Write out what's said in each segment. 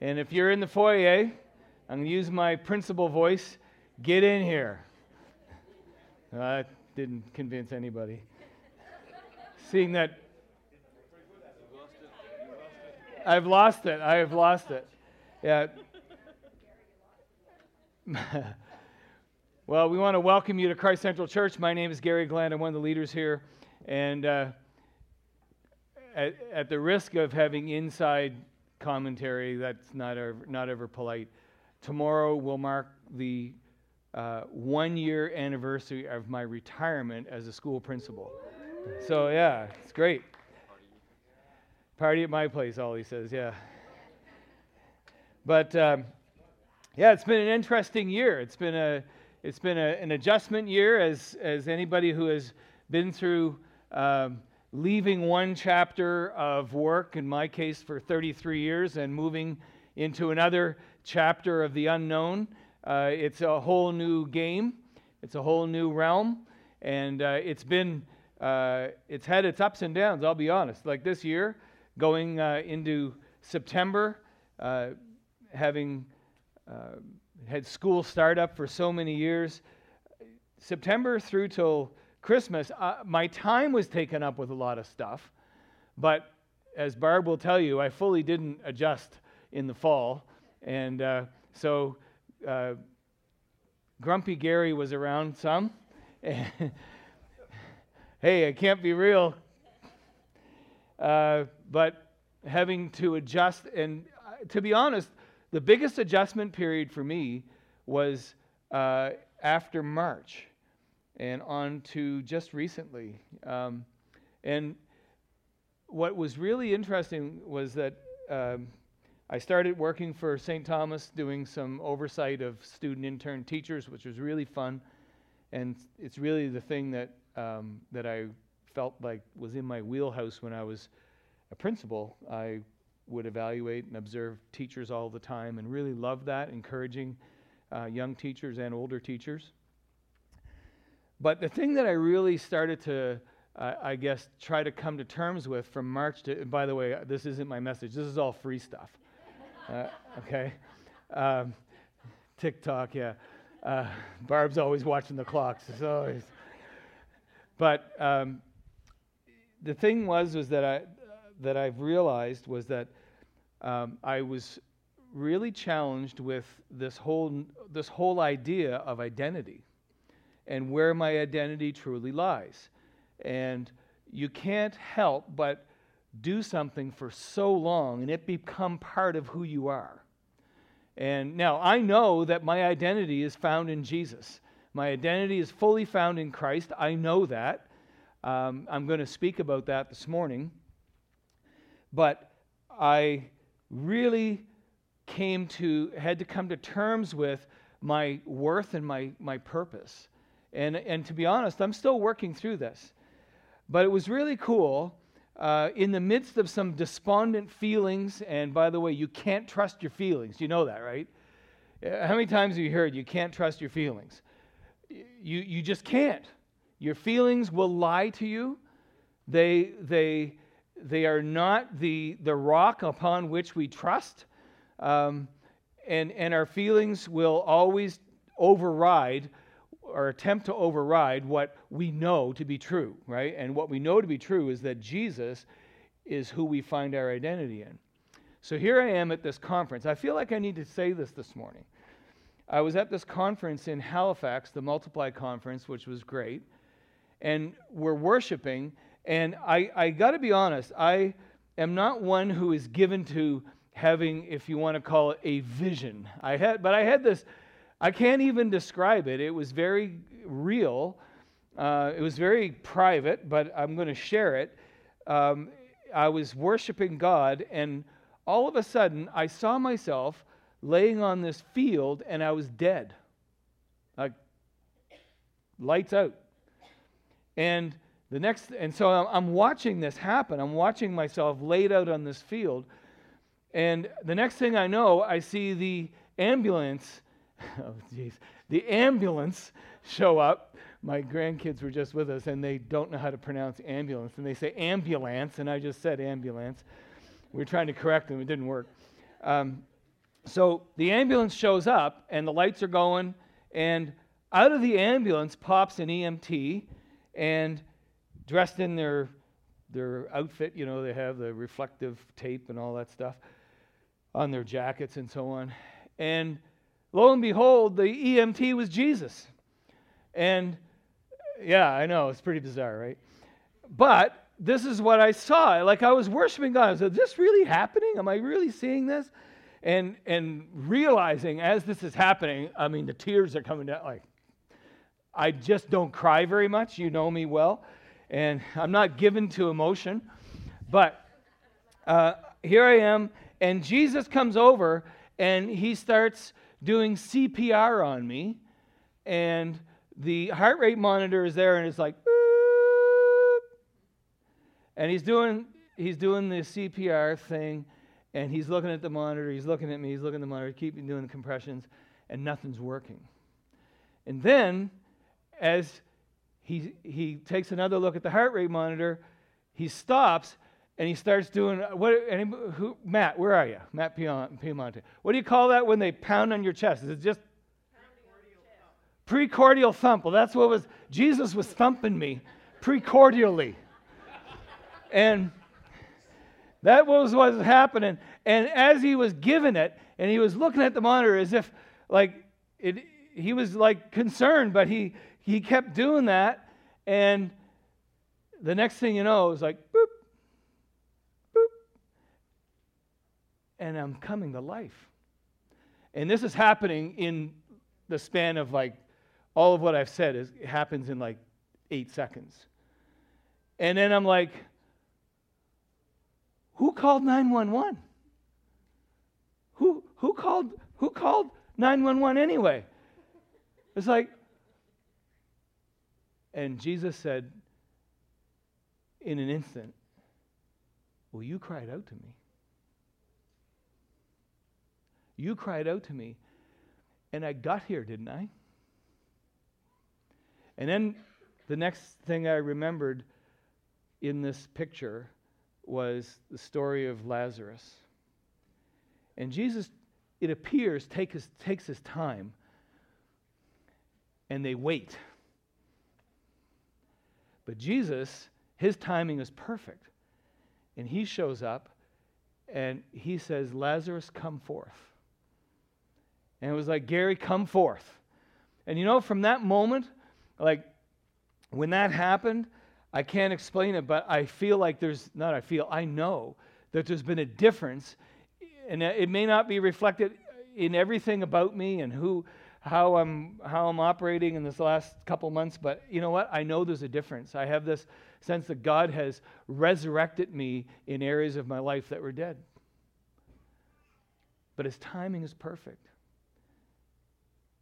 And if you're in the foyer, I'm going to use my principal voice, get in here. That didn't convince anybody. Seeing that I've lost it. Yeah. Well, we want to welcome you to Christ Central Church. My name is Gary Glenn. I'm one of the leaders here. And at the risk of having inside commentary, that's not ever polite. Tomorrow will mark the 1-year anniversary of my retirement as a school principal. So, yeah, it's great. Party at my place, Ollie says, yeah. But, yeah, it's been an interesting year. It's been an adjustment year, as anybody who has been through leaving one chapter of work, in my case for 33 years, and moving into another chapter of the unknown. It's a whole new game. It's a whole new realm, and it's had its ups and downs. I'll be honest. Like this year, going into September, having had school start up for so many years, September through till Christmas, my time was taken up with a lot of stuff. But as Barb will tell you, I fully didn't adjust in the fall, and so Grumpy Gary was around some. Hey, I can't be real. But having to adjust, and to be honest, the biggest adjustment period for me was after March and on to just recently. And what was really interesting was that I started working for St. Thomas, doing some oversight of student intern teachers, which was really fun. And it's really the thing that that I felt like was in my wheelhouse when I was a principal. I would evaluate and observe teachers all the time and really love that, encouraging young teachers and older teachers. But the thing that I really started to, try to come to terms with from March to, by the way, this isn't my message, this is all free stuff. Okay? TikTok, yeah. Barb's always watching the clocks, it's always. But the thing was that I've realized was that I was really challenged with this whole idea of identity and where my identity truly lies. And you can't help but do something for so long and it become part of who you are. And now I know that my identity is found in Jesus. My identity is fully found in Christ. I know that. I'm going to speak about that this morning. But I really had to come to terms with my worth and my purpose. And to be honest, I'm still working through this. But it was really cool. In the midst of some despondent feelings, and by the way, you can't trust your feelings. You know that, right? How many times have you heard you can't trust your feelings? You just can't. Your feelings will lie to you. They are not the rock upon which we trust, and our feelings will always override or attempt to override what we know to be true, right? And what we know to be true is that Jesus is who we find our identity in. So here I am at this conference. I feel like I need to say this morning. I was at this conference in Halifax, the Multiply Conference, which was great, and we're worshiping. And I got to be honest, I am not one who is given to having, if you want to call it, a vision. I had this, I can't even describe it. It was very real. It was very private, but I'm going to share it. I was worshiping God, and all of a sudden, I saw myself laying on this field, and I was dead. Like, lights out. And so I'm watching this happen. I'm watching myself laid out on this field. And the next thing I know, I see the ambulance. Oh, jeez. The ambulance show up. My grandkids were just with us, and they don't know how to pronounce ambulance. And they say ambulance, and I just said ambulance. We were trying to correct them. It didn't work. So the ambulance shows up, and the lights are going, and out of the ambulance pops an EMT, and dressed in their outfit, you know, they have the reflective tape and all that stuff on their jackets and so on. And lo and behold, the EMT was Jesus. And yeah, I know, it's pretty bizarre, right? But this is what I saw. Like, I was worshiping God. I said, is this really happening? Am I really seeing this? And realizing as this is happening, I mean, the tears are coming down. Like, I just don't cry very much. You know me well. And I'm not given to emotion. But here I am. And Jesus comes over, and he starts doing CPR on me. And the heart rate monitor is there, and it's like, boop. And he's doing the CPR thing, and he's looking at the monitor, he's looking at me, he's looking at the monitor, keeping doing the compressions, and nothing's working. And then, as he takes another look at the heart rate monitor, he stops, and he starts doing, Matt, where are you? Matt Piemonte. What do you call that when they pound on your chest? Is it just? Precordial thump. Well, that's what was, Jesus was thumping me precordially. And that was what was happening. And as he was giving it, and he was looking at the monitor as if, like, he was, like, concerned, but he kept doing that. And the next thing you know, it was like, boop. And I'm coming to life. And this is happening in the span of, like, all of what I've said happens in, like, 8 seconds. And then I'm like, who called 911? Who called 911 anyway? It's like, and Jesus said, in an instant, well, you cried out to me. You cried out to me, and I got here, didn't I? And then the next thing I remembered in this picture was the story of Lazarus. And Jesus, it appears, takes his time, and they wait. But Jesus, his timing is perfect. And he shows up, and he says, Lazarus, come forth. And it was like, Gary, come forth. And you know, from that moment, like, when that happened, I can't explain it, but I feel like I know that there's been a difference. And it may not be reflected in everything about me and how I'm operating in this last couple months, but you know what? I know there's a difference. I have this sense that God has resurrected me in areas of my life that were dead. But his timing is perfect.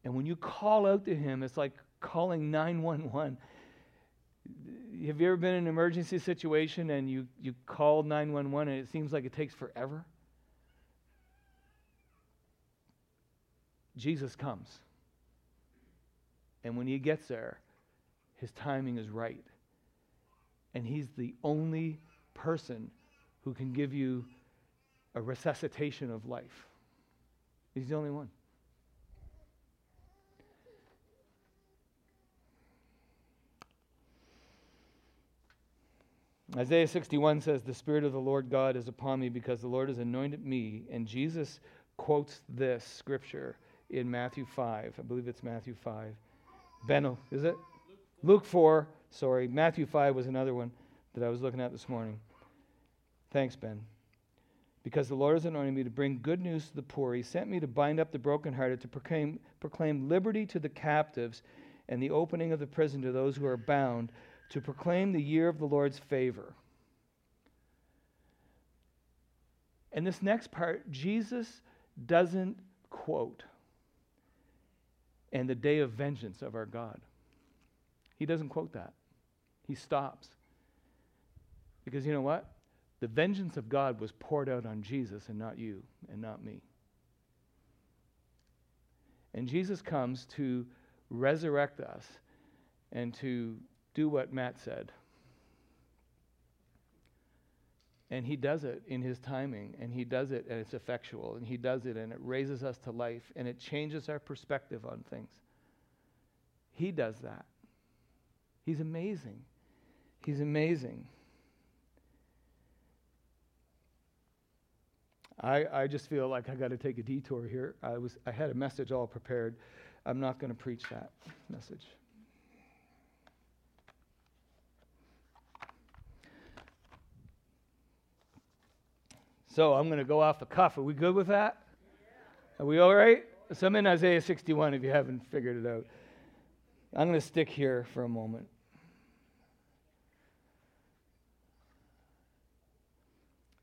And when you call out to him, it's like calling 911. Have you ever been in an emergency situation and you call 911 and it seems like it takes forever? Jesus comes. And when he gets there, his timing is right. And he's the only person who can give you a resuscitation of life. He's the only one. Isaiah 61 says, the Spirit of the Lord God is upon me because the Lord has anointed me. And Jesus quotes this scripture in Matthew 5. I believe it's Matthew 5. Benno, is it? Luke 4. Sorry, Matthew 5 was another one that I was looking at this morning. Thanks, Ben. Because the Lord has anointed me to bring good news to the poor. He sent me to bind up the brokenhearted, to proclaim liberty to the captives and the opening of the prison to those who are bound, to proclaim the year of the Lord's favor. And this next part, Jesus doesn't quote, and the day of vengeance of our God. He doesn't quote that. He stops. Because you know what? The vengeance of God was poured out on Jesus and not you and not me. And Jesus comes to resurrect us and to do what Matt said. And he does it in his timing, and he does it, and it's effectual, and he does it, and it raises us to life, and it changes our perspective on things. He does that. He's amazing. He's amazing. I just feel like I got to take a detour here. I had a message all prepared. I'm not going to preach that message. So I'm going to go off the cuff. Are we good with that? Yeah. Are we all right? So I'm in Isaiah 61 if you haven't figured it out. I'm going to stick here for a moment.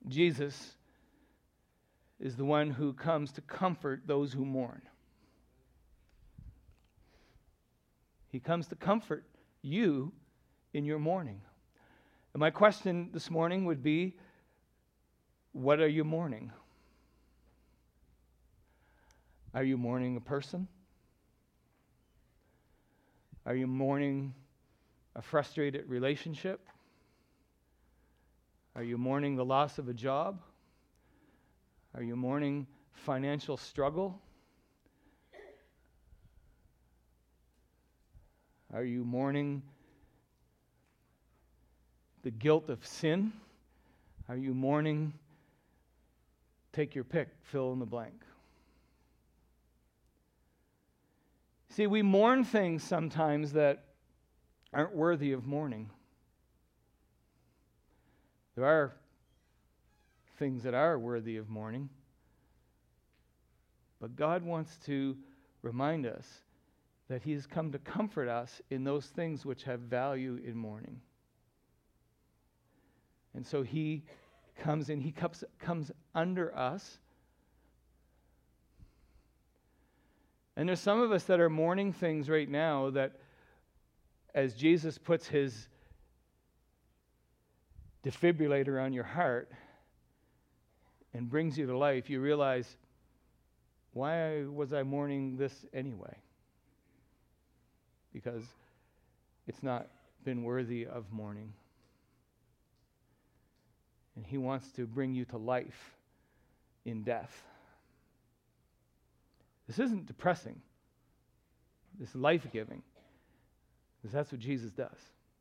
Jesus is the one who comes to comfort those who mourn. He comes to comfort you in your mourning. And my question this morning would be, what are you mourning? Are you mourning a person? Are you mourning a frustrated relationship? Are you mourning the loss of a job? Are you mourning financial struggle? Are you mourning the guilt of sin? Are you mourning? Take your pick, fill in the blank. See, we mourn things sometimes that aren't worthy of mourning. There are things that are worthy of mourning, but God wants to remind us that He has come to comfort us in those things which have value in mourning. And so He comes in, He comes under us. And there's some of us that are mourning things right now that, as Jesus puts His defibrillator on your heart and brings you to life, you realize, why was I mourning this anyway? Because it's not been worthy of mourning. And He wants to bring you to life in death. This isn't depressing. This is life-giving. Because that's what Jesus does.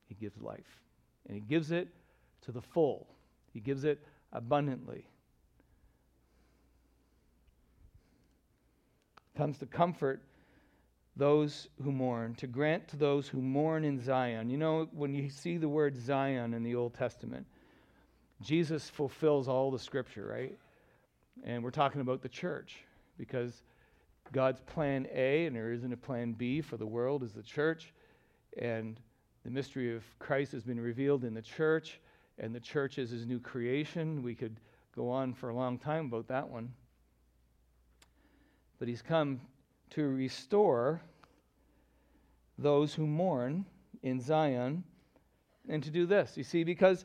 He gives life. And He gives it to the full. He gives it abundantly. Comes to comfort those who mourn, to grant to those who mourn in Zion. You know, when you see the word Zion in the Old Testament, Jesus fulfills all the Scripture, right? And we're talking about the church, because God's plan A, and there isn't a plan B for the world, is the church. And the mystery of Christ has been revealed in the church, and the church is His new creation. We could go on for a long time about that one. But He's come to restore those who mourn in Zion, and to do this. You see, because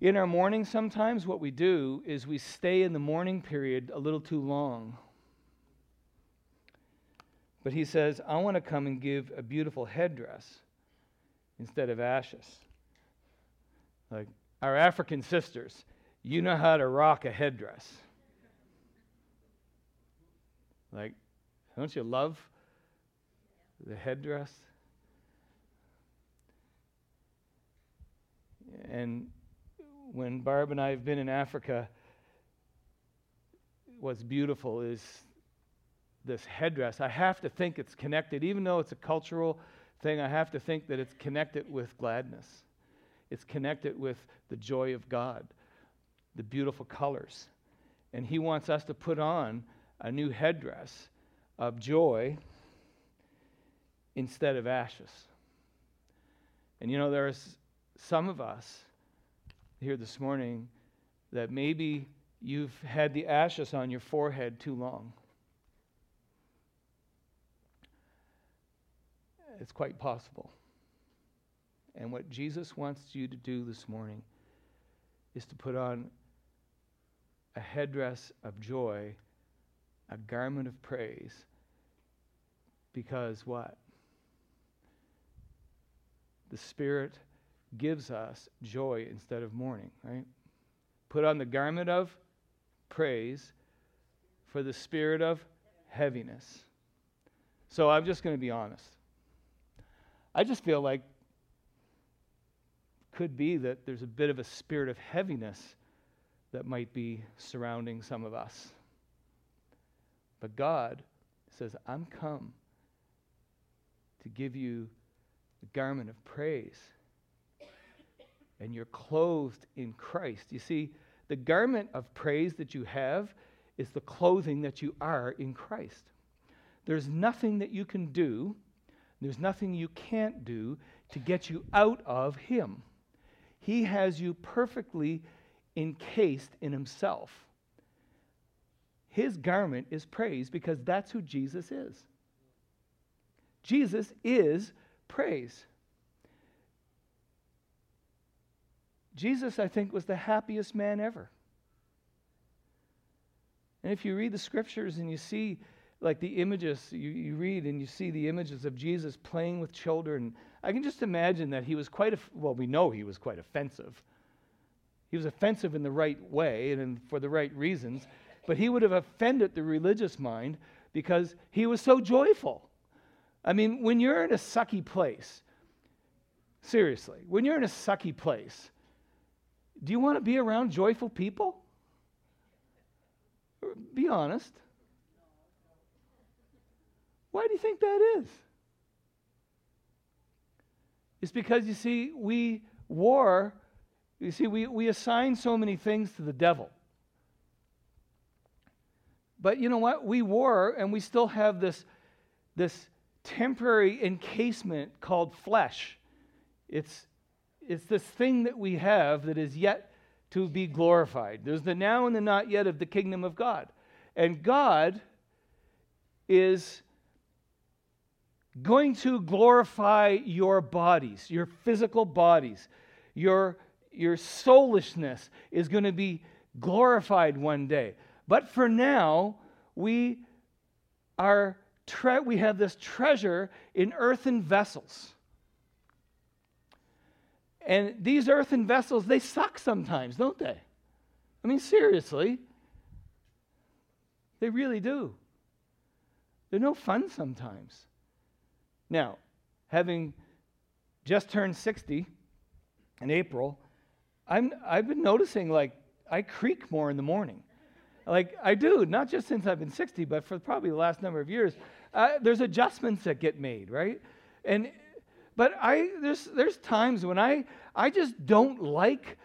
in our mourning, sometimes what we do is we stay in the mourning period a little too long. But He says, I want to come and give a beautiful headdress instead of ashes. Like our African sisters, you know how to rock a headdress. Like, don't you love the headdress? And when Barb and I have been in Africa, what's beautiful is this headdress. I have to think it's connected, even though it's a cultural thing, I have to think that it's connected with gladness. It's connected with the joy of God, the beautiful colors. And He wants us to put on a new headdress of joy instead of ashes. And you know, there's some of us here this morning that maybe you've had the ashes on your forehead too long. It's quite possible. And what Jesus wants you to do this morning is to put on a headdress of joy, a garment of praise, because what? The Spirit gives us joy instead of mourning, right? Put on the garment of praise for the spirit of heaviness. So I'm just going to be honest. I just feel like could be that there's a bit of a spirit of heaviness that might be surrounding some of us. But God says, I'm come to give you the garment of praise. And you're clothed in Christ. You see, the garment of praise that you have is the clothing that you are in Christ. There's nothing that you can do, there's nothing you can't do to get you out of Him. He has you perfectly encased in Himself. His garment is praise because that's who Jesus is. Jesus is praise. Jesus, I think, was the happiest man ever. And if you read the scriptures and you see, like, the images, you read and you see the images of Jesus playing with children, I can just imagine that he was we know he was quite offensive. He was offensive in the right way and for the right reasons, but he would have offended the religious mind because he was so joyful. I mean, when you're in a sucky place, seriously, when you're in a sucky place, do you want to be around joyful people? Be honest. Why do you think that is? It's because, you see, we assign so many things to the devil. But you know what? We war, and we still have this temporary encasement called flesh. It's this thing that we have that is yet to be glorified. There's the now and the not yet of the kingdom of God. And God is going to glorify your bodies, your physical bodies. Your soulishness is going to be glorified one day. But for now, we have this treasure in earthen vessels. And these earthen vessels, they suck sometimes, don't they? I mean, seriously. They really do. They're no fun sometimes. Now, having just turned 60 in April, I've been noticing, like, I creak more in the morning. Like, I do, not just since I've been 60, but for probably the last number of years. There's adjustments that get made, right? But there's times when I just don't like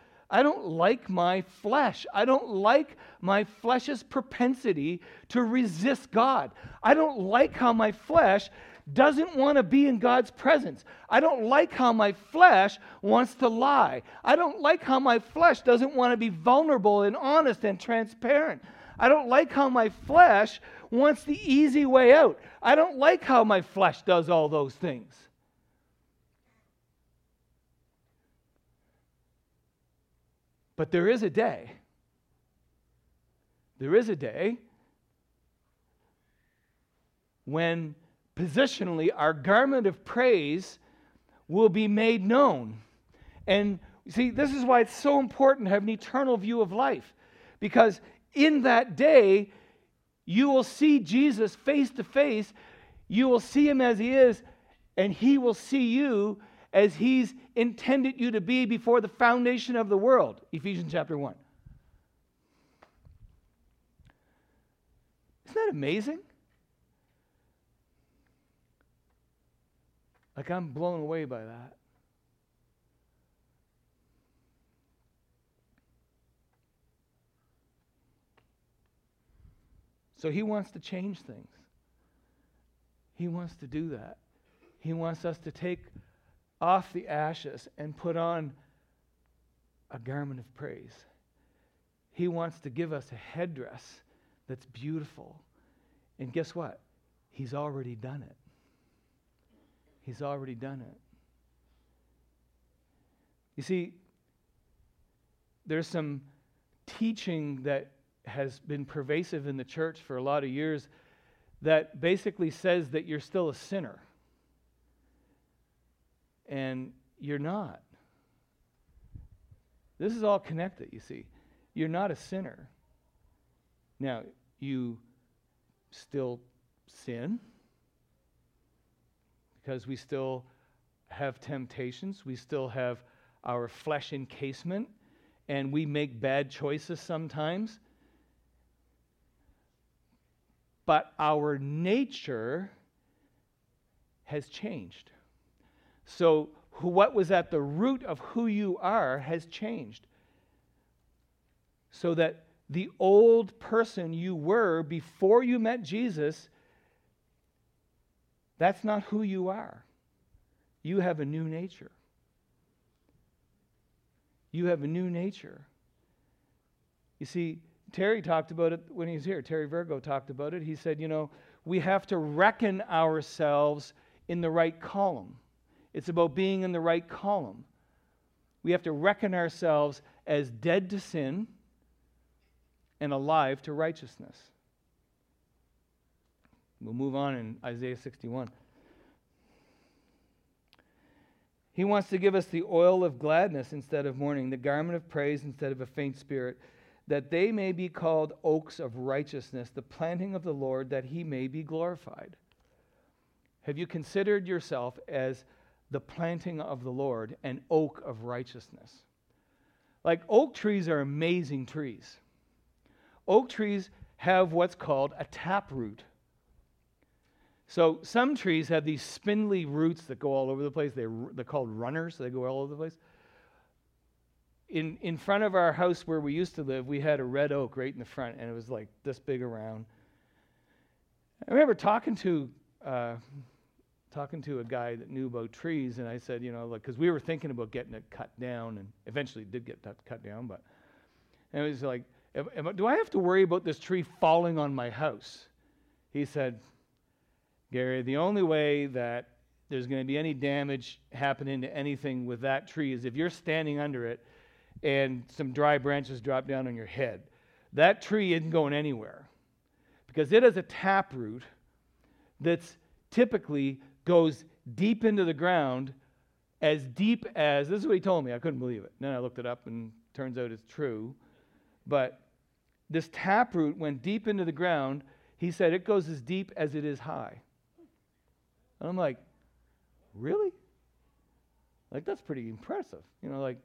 my flesh. I don't like my flesh's propensity to resist God. I don't like how my flesh doesn't want to be in God's presence. I don't like how my flesh wants to lie. I don't like how my flesh doesn't want to be vulnerable and honest and transparent. I don't like how my flesh wants the easy way out. I don't like how my flesh does all those things. But there is a day when positionally our garment of praise will be made known. And see, this is why it's so important to have an eternal view of life, because in that day you will see Jesus face to face, you will see him as he is, and he will see you as he's intended you to be before the foundation of the world, Ephesians chapter 1. Isn't that amazing? Like, I'm blown away by that. So he wants to change things. He wants to do that. He wants us to take off the ashes and put on a garment of praise. He wants to give us a headdress that's beautiful. And guess what? He's already done it. He's already done it. You see, there's some teaching that has been pervasive in the church for a lot of years that basically says that you're still a sinner. And you're not. This is all connected, you see. You're not a sinner. Now, you still sin because we still have temptations. We still have our flesh encasement, and we make bad choices sometimes. But our nature has changed. So what was at the root of who you are has changed. So that the old person you were before you met Jesus, that's not who you are. You have a new nature. You have a new nature. You see, Terry talked about it when he was here. Terry Virgo talked about it. He said, you know, we have to reckon ourselves in the right column. It's about being in the right column. We have to reckon ourselves as dead to sin and alive to righteousness. We'll move on in Isaiah 61. He wants to give us the oil of gladness instead of mourning, the garment of praise instead of a faint spirit, that they may be called oaks of righteousness, the planting of the Lord, that he may be glorified. Have you considered yourself as the planting of the Lord, an oak of righteousness? Like, oak trees are amazing trees. Oak trees have what's called a taproot. So some trees have these spindly roots that go all over the place. They're called runners. They go all over the place. In front of our house where we used to live, we had a red oak right in the front, and it was like this big around. I remember talking to a guy that knew about trees, and I said, you know, like, because we were thinking about getting it cut down, and eventually did get cut down, but and it was like, do I have to worry about this tree falling on my house? He said, Gary, the only way that there's going to be any damage happening to anything with that tree is if you're standing under it and some dry branches drop down on your head. That tree isn't going anywhere because it has a taproot that's typically goes deep into the ground, as deep as, this is what he told me, I couldn't believe it. Then I looked it up and turns out it's true. But this taproot went deep into the ground. He said it goes as deep as it is high. And I'm like, really? Like, that's pretty impressive. You know, like,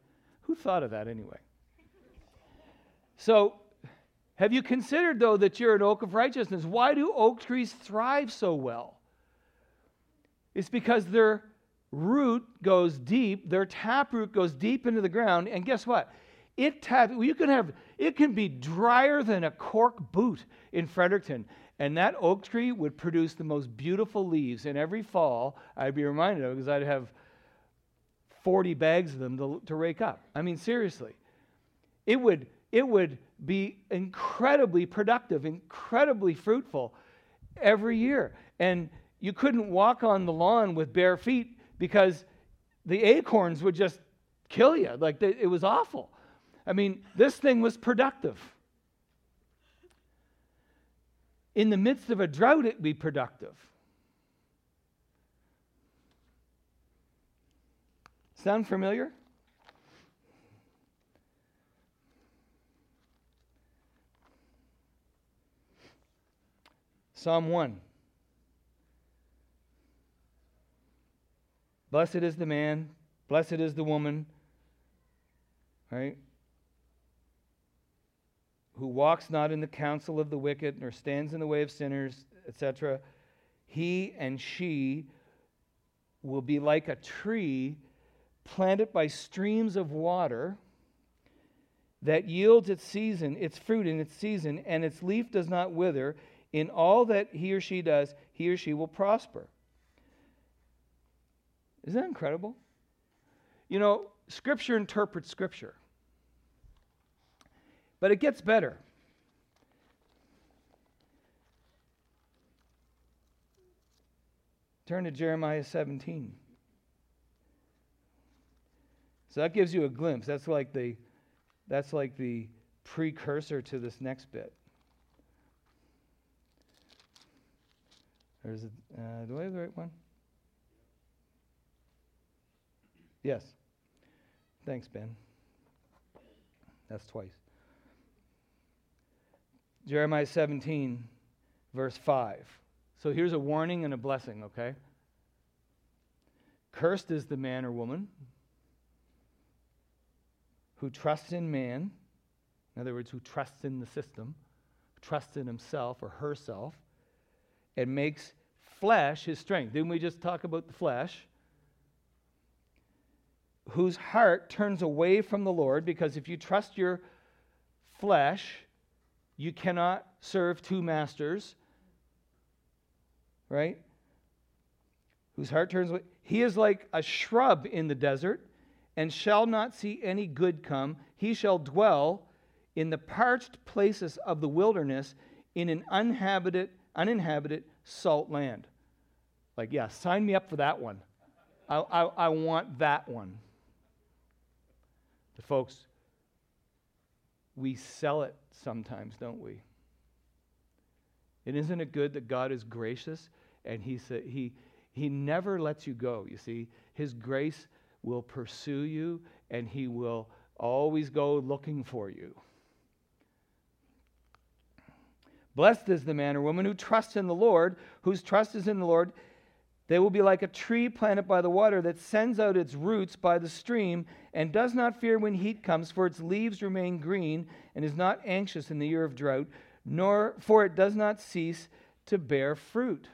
who thought of that anyway? So, have you considered, though, that you're an oak of righteousness? Why do oak trees thrive so well? It's because their root goes deep, their taproot goes deep into the ground, and guess what? It can be drier than a cork boot in Fredericton, and that oak tree would produce the most beautiful leaves, and every fall I'd be reminded of it because I'd have 40 bags of them to rake up. I mean, seriously. It would be incredibly productive, incredibly fruitful every year. And you couldn't walk on the lawn with bare feet because the acorns would just kill you. Like, it was awful. I mean, this thing was productive. In the midst of a drought, it'd be productive. Sound familiar? Psalm 1. Blessed is the man, blessed is the woman, right? Who walks not in the counsel of the wicked, nor stands in the way of sinners, etc. He and she will be like a tree planted by streams of water that yields its fruit in its season, and its leaf does not wither. In all that he or she does, he or she will prosper. Isn't that incredible? You know, Scripture interprets Scripture. But it gets better. Turn to Jeremiah 17. So that gives you a glimpse. That's like the precursor to this next bit. Do I have the right one? Yes. Thanks, Ben. That's twice. Jeremiah 17, verse 5. So here's a warning and a blessing, okay? Cursed is the man or woman who trusts in man, in other words, who trusts in the system, trusts in himself or herself, and makes flesh his strength. Didn't we just talk about the flesh? Whose heart turns away from the Lord, because if you trust your flesh, you cannot serve two masters, right? Whose heart turns away. He is like a shrub in the desert and shall not see any good come. He shall dwell in the parched places of the wilderness in an uninhabited salt land. Like, yeah, sign me up for that one. I want that one. But folks, we sell it sometimes, don't we? And isn't it good that God is gracious and he never lets you go, you see? His grace will pursue you and he will always go looking for you. Blessed is the man or woman who trusts in the Lord, whose trust is in the Lord. They will be like a tree planted by the water that sends out its roots by the stream and does not fear when heat comes, for its leaves remain green and is not anxious in the year of drought, nor for it does not cease to bear fruit.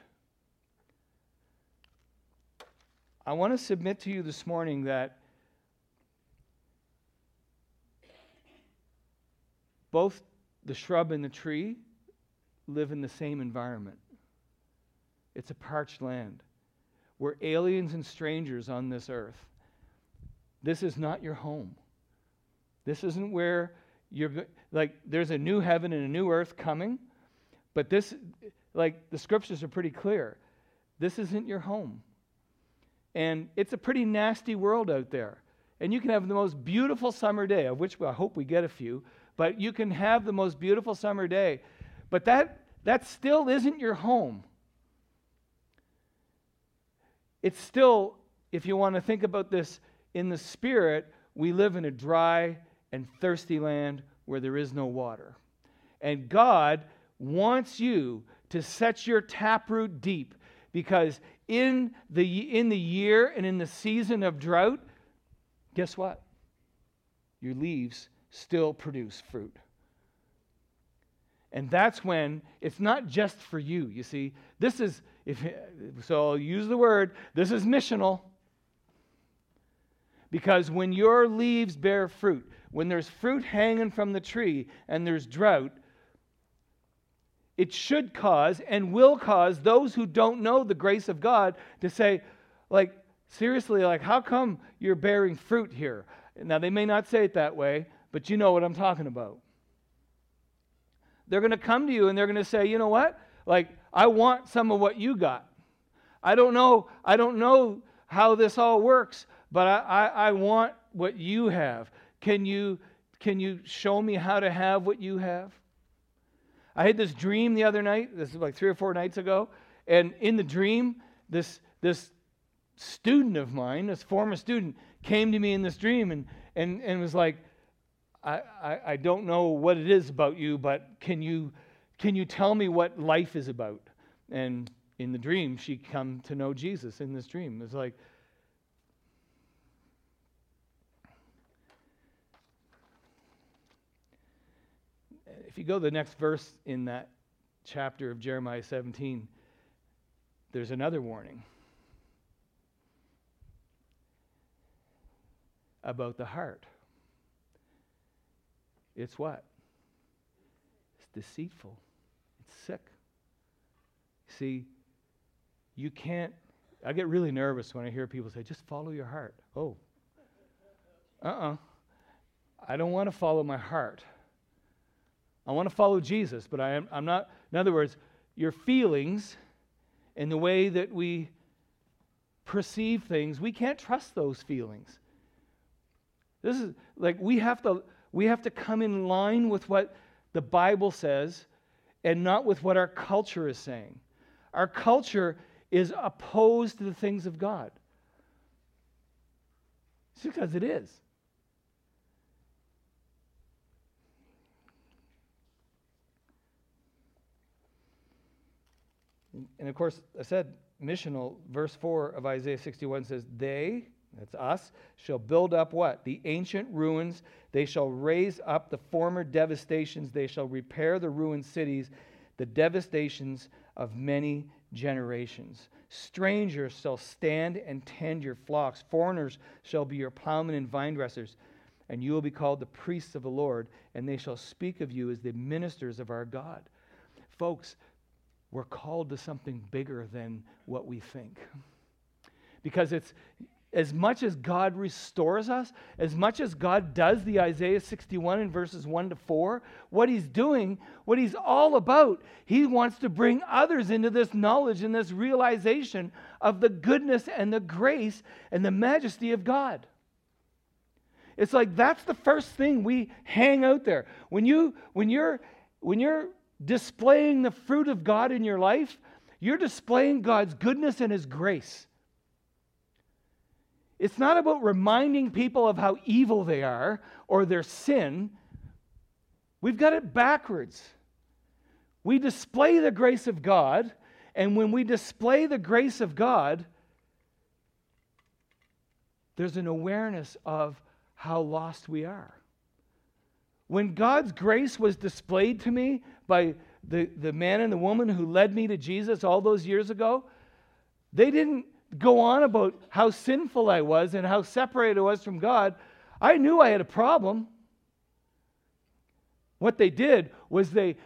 I want to submit to you this morning that both the shrub and the tree live in the same environment. It's a parched land. We're aliens and strangers on this earth. This is not your home. This isn't where you're there's a new heaven and a new earth coming, but this, like, the scriptures are pretty clear. This isn't your home. And it's a pretty nasty world out there. And you can have the most beautiful summer day, of which I hope we get a few, but you can have the most beautiful summer day, but that still isn't your home. It's still, if you want to think about this in the spirit, we live in a dry and thirsty land where there is no water. And God wants you to set your taproot deep, because in the year and in the season of drought, guess what? Your leaves still produce fruit. And that's when it's not just for you, you see. This is, so I'll use the word, this is missional. Because when your leaves bear fruit, when there's fruit hanging from the tree and there's drought, it should cause and will cause those who don't know the grace of God to say, seriously, how come you're bearing fruit here? Now, they may not say it that way, but you know what I'm talking about. They're going to come to you and they're going to say, you know what? I want some of what you got. I don't know how this all works, but I want what you have. Can you show me how to have what you have? I had this dream the other night. This is 3 or 4 nights ago. And in the dream, this student of mine, this former student, came to me in this dream and was like, I don't know what it is about you, but can you tell me what life is about? And in the dream, she come to know Jesus in this dream. It's like, if you go to the next verse in that chapter of Jeremiah 17, there's another warning about the heart. It's what? It's deceitful. It's sick. See, you can't. I get really nervous when I hear people say, just follow your heart. Oh, I don't want to follow my heart. I want to follow Jesus, but I'm not. In other words, your feelings and the way that we perceive things, we can't trust those feelings. This is we have to come in line with what the Bible says and not with what our culture is saying. Our culture is opposed to the things of God. It's because it is. And of course, I said missional. Verse 4 of Isaiah 61 says, they, that's us, shall build up what? The ancient ruins. They shall raise up the former devastations. They shall repair the ruined cities, the devastations of many generations. Strangers shall stand and tend your flocks. Foreigners shall be your plowmen and vine dressers. And you will be called the priests of the Lord, and they shall speak of you as the ministers of our God. Folks, we're called to something bigger than what we think. Because it's as much as God restores us, as much as God does the Isaiah 61 in verses 1 to 4, what he's doing, what he's all about, he wants to bring others into this knowledge and this realization of the goodness and the grace and the majesty of God. It's like that's the first thing we hang out there. When you're displaying the fruit of God in your life, you're displaying God's goodness and his grace. It's not about reminding people of how evil they are or their sin. We've got it backwards. We display the grace of God, and when we display the grace of God, there's an awareness of how lost we are. When God's grace was displayed to me by the man and the woman who led me to Jesus all those years ago, they didn't go on about how sinful I was and how separated I was from God. I knew I had a problem. What they did was they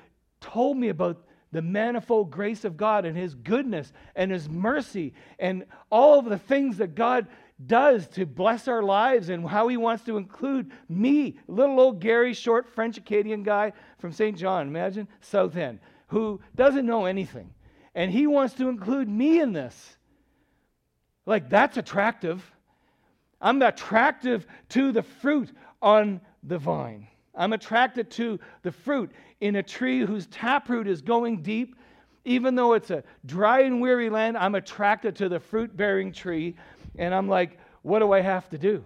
told me about the manifold grace of God and his goodness and his mercy and all of the things that God does to bless our lives and how he wants to include me, little old Gary, short French-Acadian guy from St. John, imagine, South End, who doesn't know anything. And he wants to include me in this. Like, that's attractive. I'm attractive to the fruit on the vine. I'm attracted to the fruit in a tree whose taproot is going deep. Even though it's a dry and weary land, I'm attracted to the fruit-bearing tree. And I'm like, what do I have to do?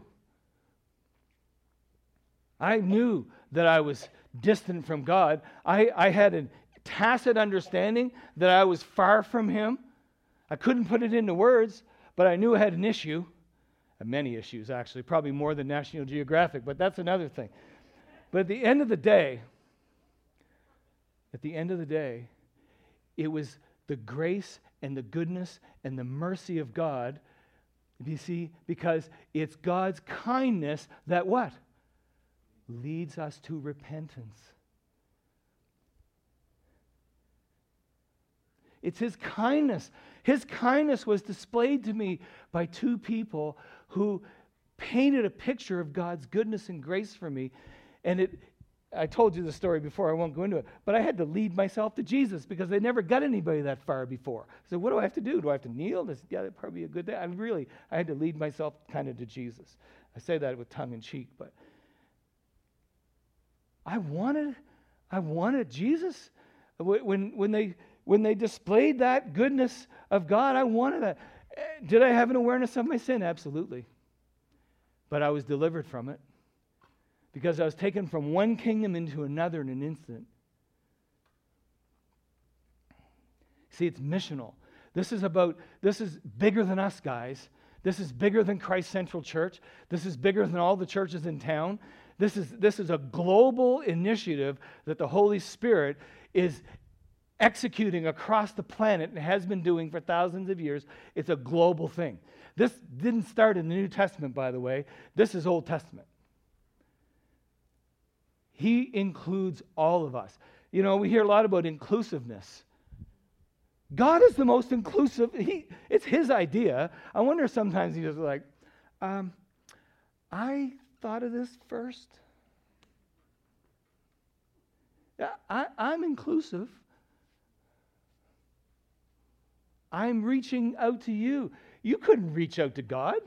I knew that I was distant from God. I had a tacit understanding that I was far from him. I couldn't put it into words, but I knew I had an issue. Many issues, actually. Probably more than National Geographic, but that's another thing. But at the end of the day, it was the grace and the goodness and the mercy of God. You see, because it's God's kindness that what? Leads us to repentance. It's his kindness. His kindness was displayed to me by two people who painted a picture of God's goodness and grace for me. And I told you the story before, I won't go into it, but I had to lead myself to Jesus because they never got anybody that far before. So what do I have to do? Do I have to kneel? That'd probably be a good day. I had to lead myself kind of to Jesus. I say that with tongue in cheek, but I wanted Jesus. When they displayed that goodness of God, I wanted that. Did I have an awareness of my sin? Absolutely. But I was delivered from it. Because I was taken from one kingdom into another in an instant. See, it's missional. This is bigger than us, guys. This is bigger than Christ Central Church. This is bigger than all the churches in town. This is a global initiative that the Holy Spirit is executing across the planet and has been doing for thousands of years. It's a global thing. This didn't start in the New Testament, by the way. This is Old Testament. He includes all of us. You know, we hear a lot about inclusiveness. God is the most inclusive. It's his idea. I wonder sometimes he's just like, I thought of this first. I'm inclusive. I'm reaching out to you. You couldn't reach out to God.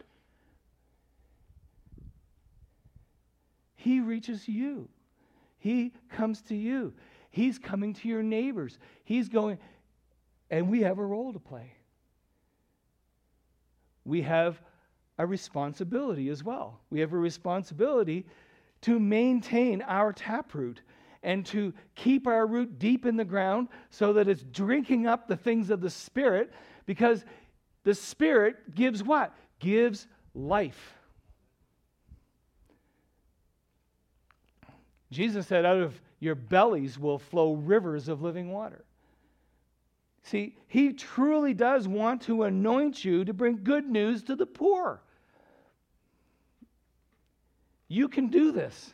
He reaches you. He comes to you. He's coming to your neighbors. He's going, and we have a role to play. We have a responsibility as well. We have a responsibility to maintain our taproot and to keep our root deep in the ground so that it's drinking up the things of the Spirit, because the Spirit gives what? Gives life. Jesus said, out of your bellies will flow rivers of living water. See, he truly does want to anoint you to bring good news to the poor. You can do this.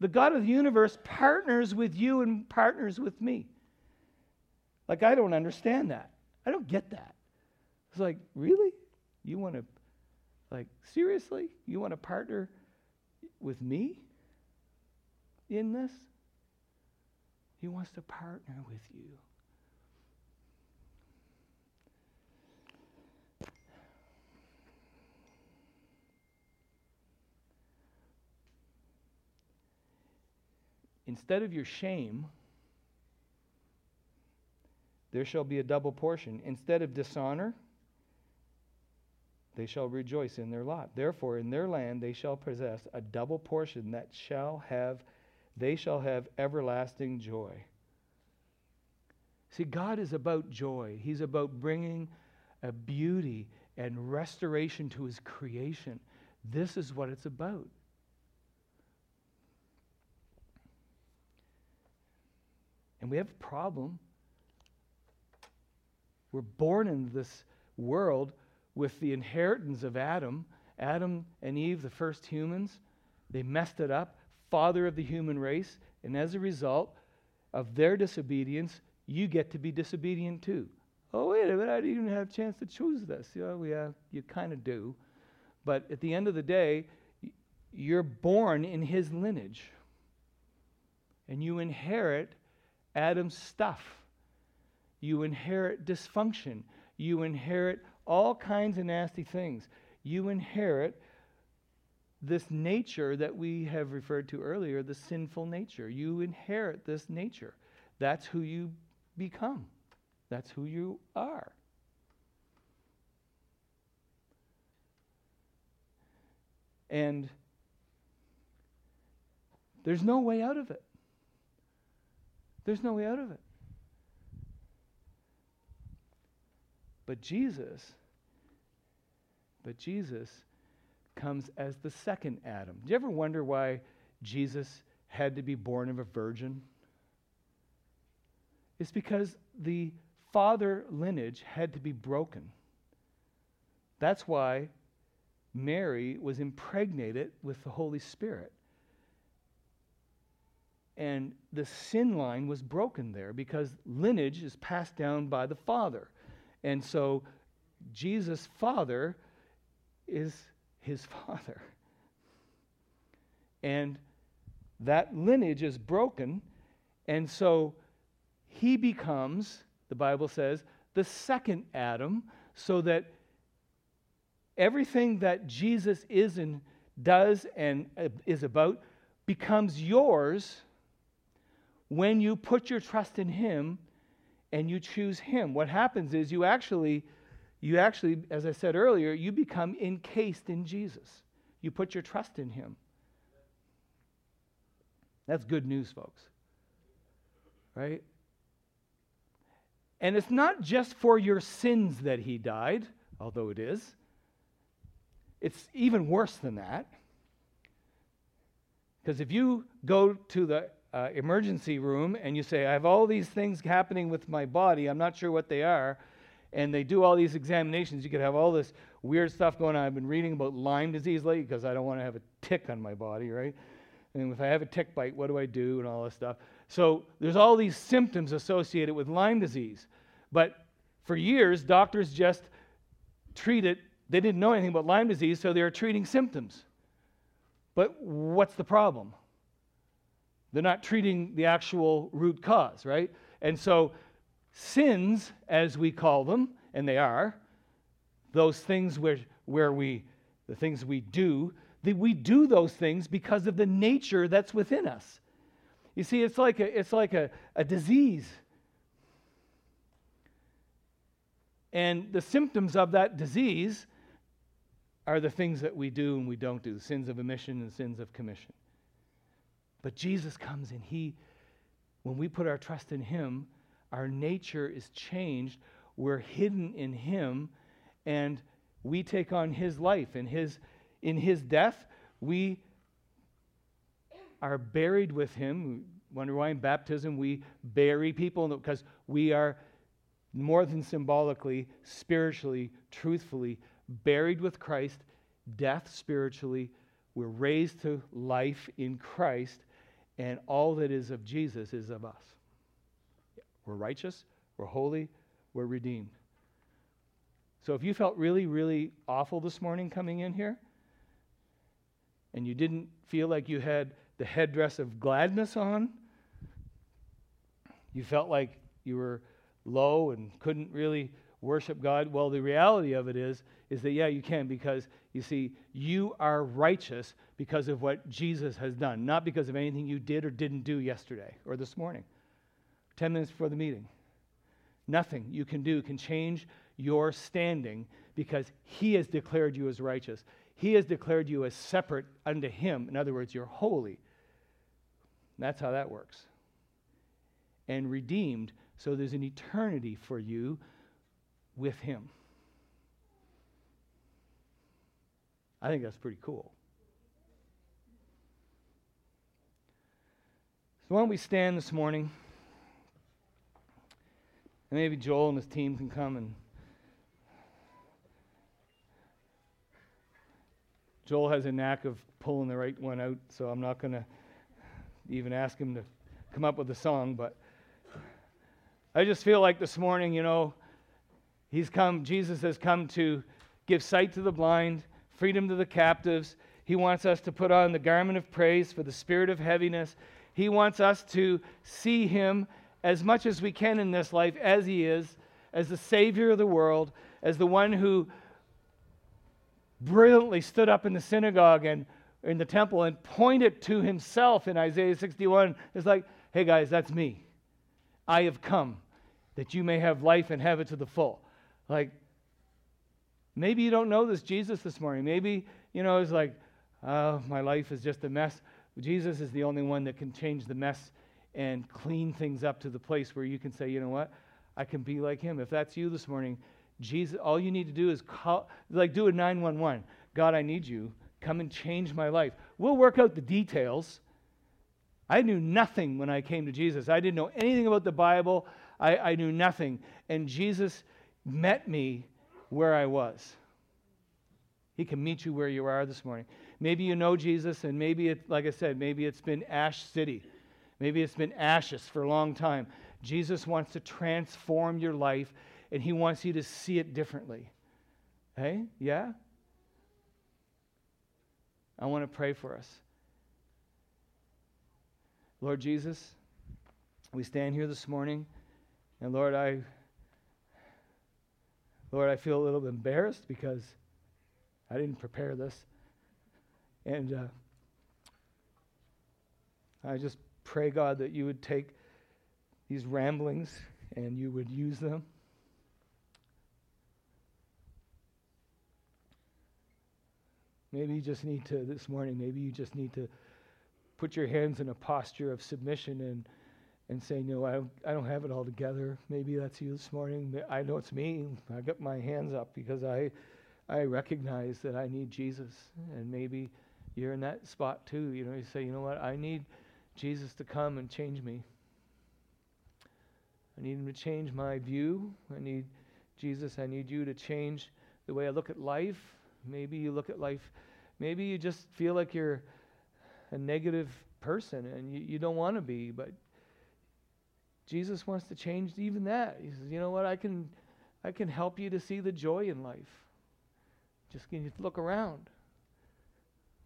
The God of the universe partners with you and partners with me. Like, I don't understand that. I don't get that. It's like, really? You want to, like, seriously? You want to partner with me in this? He wants to partner with you. Instead of your shame, there shall be a double portion. Instead of dishonor, they shall rejoice in their lot. Therefore, in their land they shall possess a double portion that they shall have everlasting joy. See, God is about joy. He's about bringing a beauty and restoration to his creation. This is what it's about. And we have a problem. We're born into this world with the inheritance of Adam. Adam and Eve, the first humans, they messed it up, father of the human race, and as a result of their disobedience, you get to be disobedient too. Oh, wait a minute, I didn't even have a chance to choose this. Yeah, you kind of do. But at the end of the day, you're born in his lineage, and you inherit Adam's stuff. You inherit dysfunction. You inherit all kinds of nasty things. You inherit this nature that we have referred to earlier, the sinful nature. You inherit this nature. That's who you become. That's who you are. And there's no way out of it. There's no way out of it. But Jesus comes as the second Adam. Do you ever wonder why Jesus had to be born of a virgin? It's because the father lineage had to be broken. That's why Mary was impregnated with the Holy Spirit. And the sin line was broken there because lineage is passed down by the father. And so Jesus' father is his father. And that lineage is broken. And so he becomes, the Bible says, the second Adam, so that everything that Jesus is and does and is about becomes yours when you put your trust in him and you choose him. What happens is you actually, as I said earlier, you become encased in Jesus. You put your trust in him. That's good news, folks. Right? And it's not just for your sins that he died, although it is. It's even worse than that. Because if you go to the emergency room and you say, I have all these things happening with my body, I'm not sure what they are, and they do all these examinations, you could have all this weird stuff going on. I've been reading about Lyme disease lately because I don't want to have a tick on my body, right? And if I have a tick bite, what do I do, and all this stuff. So there's all these symptoms associated with Lyme disease, but for years doctors just treated, they didn't know anything about Lyme disease, so they were treating symptoms. But what's the problem? They're not treating the actual root cause, right? And so sins, as we call them, and they are, those things we do those things because of the nature that's within us. You see, it's like a disease. And the symptoms of that disease are the things that we do and we don't do, the sins of omission and sins of commission. But Jesus comes and when we put our trust in him, our nature is changed. We're hidden in him, and we take on his life. In his death, we are buried with him. Wonder why in baptism we bury people, because we are more than symbolically, spiritually, truthfully buried with Christ, death spiritually. We're raised to life in Christ, and all that is of Jesus is of us. We're righteous, we're holy, we're redeemed. So if you felt really, really awful this morning coming in here, and you didn't feel like you had the headdress of gladness on, you felt like you were low and couldn't really worship God, well, the reality of it is that, yeah, you can, because, you see, you are righteous because of what Jesus has done, not because of anything you did or didn't do yesterday or this morning, 10 minutes before the meeting. Nothing you can do can change your standing, because he has declared you as righteous. He has declared you as separate unto him. In other words, you're holy. And that's how that works. And redeemed, so there's an eternity for you with him. I think that's pretty cool. So why don't we stand this morning? And maybe Joel and his team can come, and Joel has a knack of pulling the right one out, so I'm not going to even ask him to come up with a song, but I just feel like this morning, you know, Jesus has come to give sight to the blind, freedom to the captives. He wants us to put on the garment of praise for the spirit of heaviness. He wants us to see him as much as we can in this life as he is, as the Savior of the world, as the one who brilliantly stood up in the synagogue and in the temple and pointed to himself in Isaiah 61. It's like, hey guys, that's me. I have come that you may have life and have it to the full. Like, maybe you don't know this Jesus this morning. Maybe, you know, it's like, oh, my life is just a mess. Jesus is the only one that can change the mess and clean things up to the place where you can say, you know what, I can be like him. If that's you this morning, Jesus, all you need to do is call, like do a 911. God, I need you. Come and change my life. We'll work out the details. I knew nothing when I came to Jesus. I didn't know anything about the Bible. I knew nothing. And Jesus met me where I was. He can meet you where you are this morning. Maybe you know Jesus, and maybe, like I said, maybe it's been Ash City. Maybe it's been ashes for a long time. Jesus wants to transform your life, and he wants you to see it differently. Hey? Yeah? I want to pray for us. Lord Jesus, we stand here this morning, and Lord, I feel a little embarrassed because I didn't prepare this. And I just pray, God, that you would take these ramblings and you would use them. Maybe you just need to, this morning, maybe you just need to put your hands in a posture of submission and say, no, I don't have it all together. Maybe that's you this morning. I know it's me. I got my hands up because I recognize that I need Jesus. And maybe you're in that spot too. You know, you say, you know what, I need Jesus to come and change me. I need him to change my view. I need you to change the way I look at life. Maybe you look at life, maybe you just feel like you're a negative person and you don't want to be, but Jesus wants to change even that. He says, you know what, I can help you to see the joy in life. Just can you look around?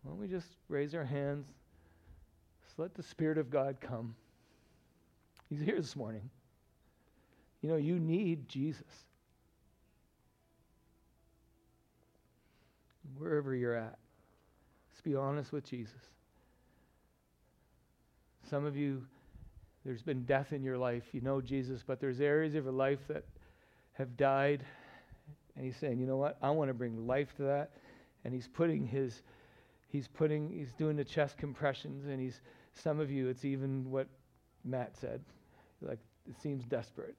Why don't we just raise our hands, just let the Spirit of God come. He's here this morning. You know, you need Jesus. Wherever you're at, let's be honest with Jesus. Some of you, there's been death in your life. You know Jesus, but there's areas of your life that have died. And he's saying, you know what? I want to bring life to that. And he's doing the chest compressions, and he's Some of you, it's even what Matt said. Like, it seems desperate.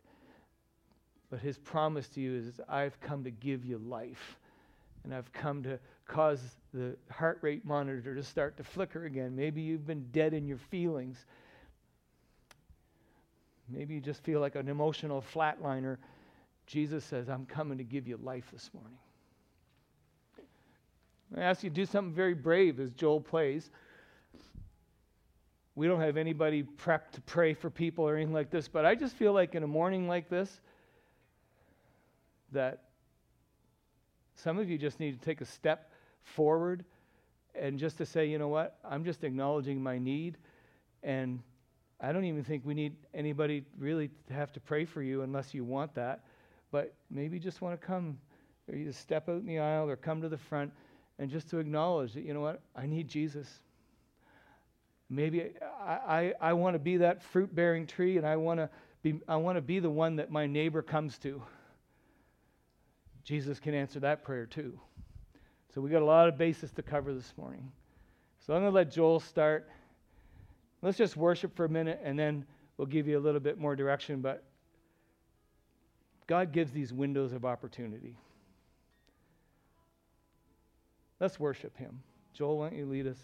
But his promise to you is, I've come to give you life. And I've come to cause the heart rate monitor to start to flicker again. Maybe you've been dead in your feelings. Maybe you just feel like an emotional flatliner. Jesus says, I'm coming to give you life this morning. I ask you to do something very brave as Joel plays. We don't have anybody prepped to pray for people or anything like this, but I just feel like in a morning like this, that some of you just need to take a step forward and just to say, you know what, I'm just acknowledging my need, and I don't even think we need anybody really to have to pray for you unless you want that, but maybe you just want to come, or you just step out in the aisle or come to the front and just to acknowledge that, you know what, I need Jesus. Maybe I want to be that fruit-bearing tree, and I want to be the one that my neighbor comes to. Jesus can answer that prayer too. So we got a lot of bases to cover this morning. So I'm going to let Joel start. Let's just worship for a minute, and then we'll give you a little bit more direction. But God gives these windows of opportunity. Let's worship him. Joel, why don't you lead us?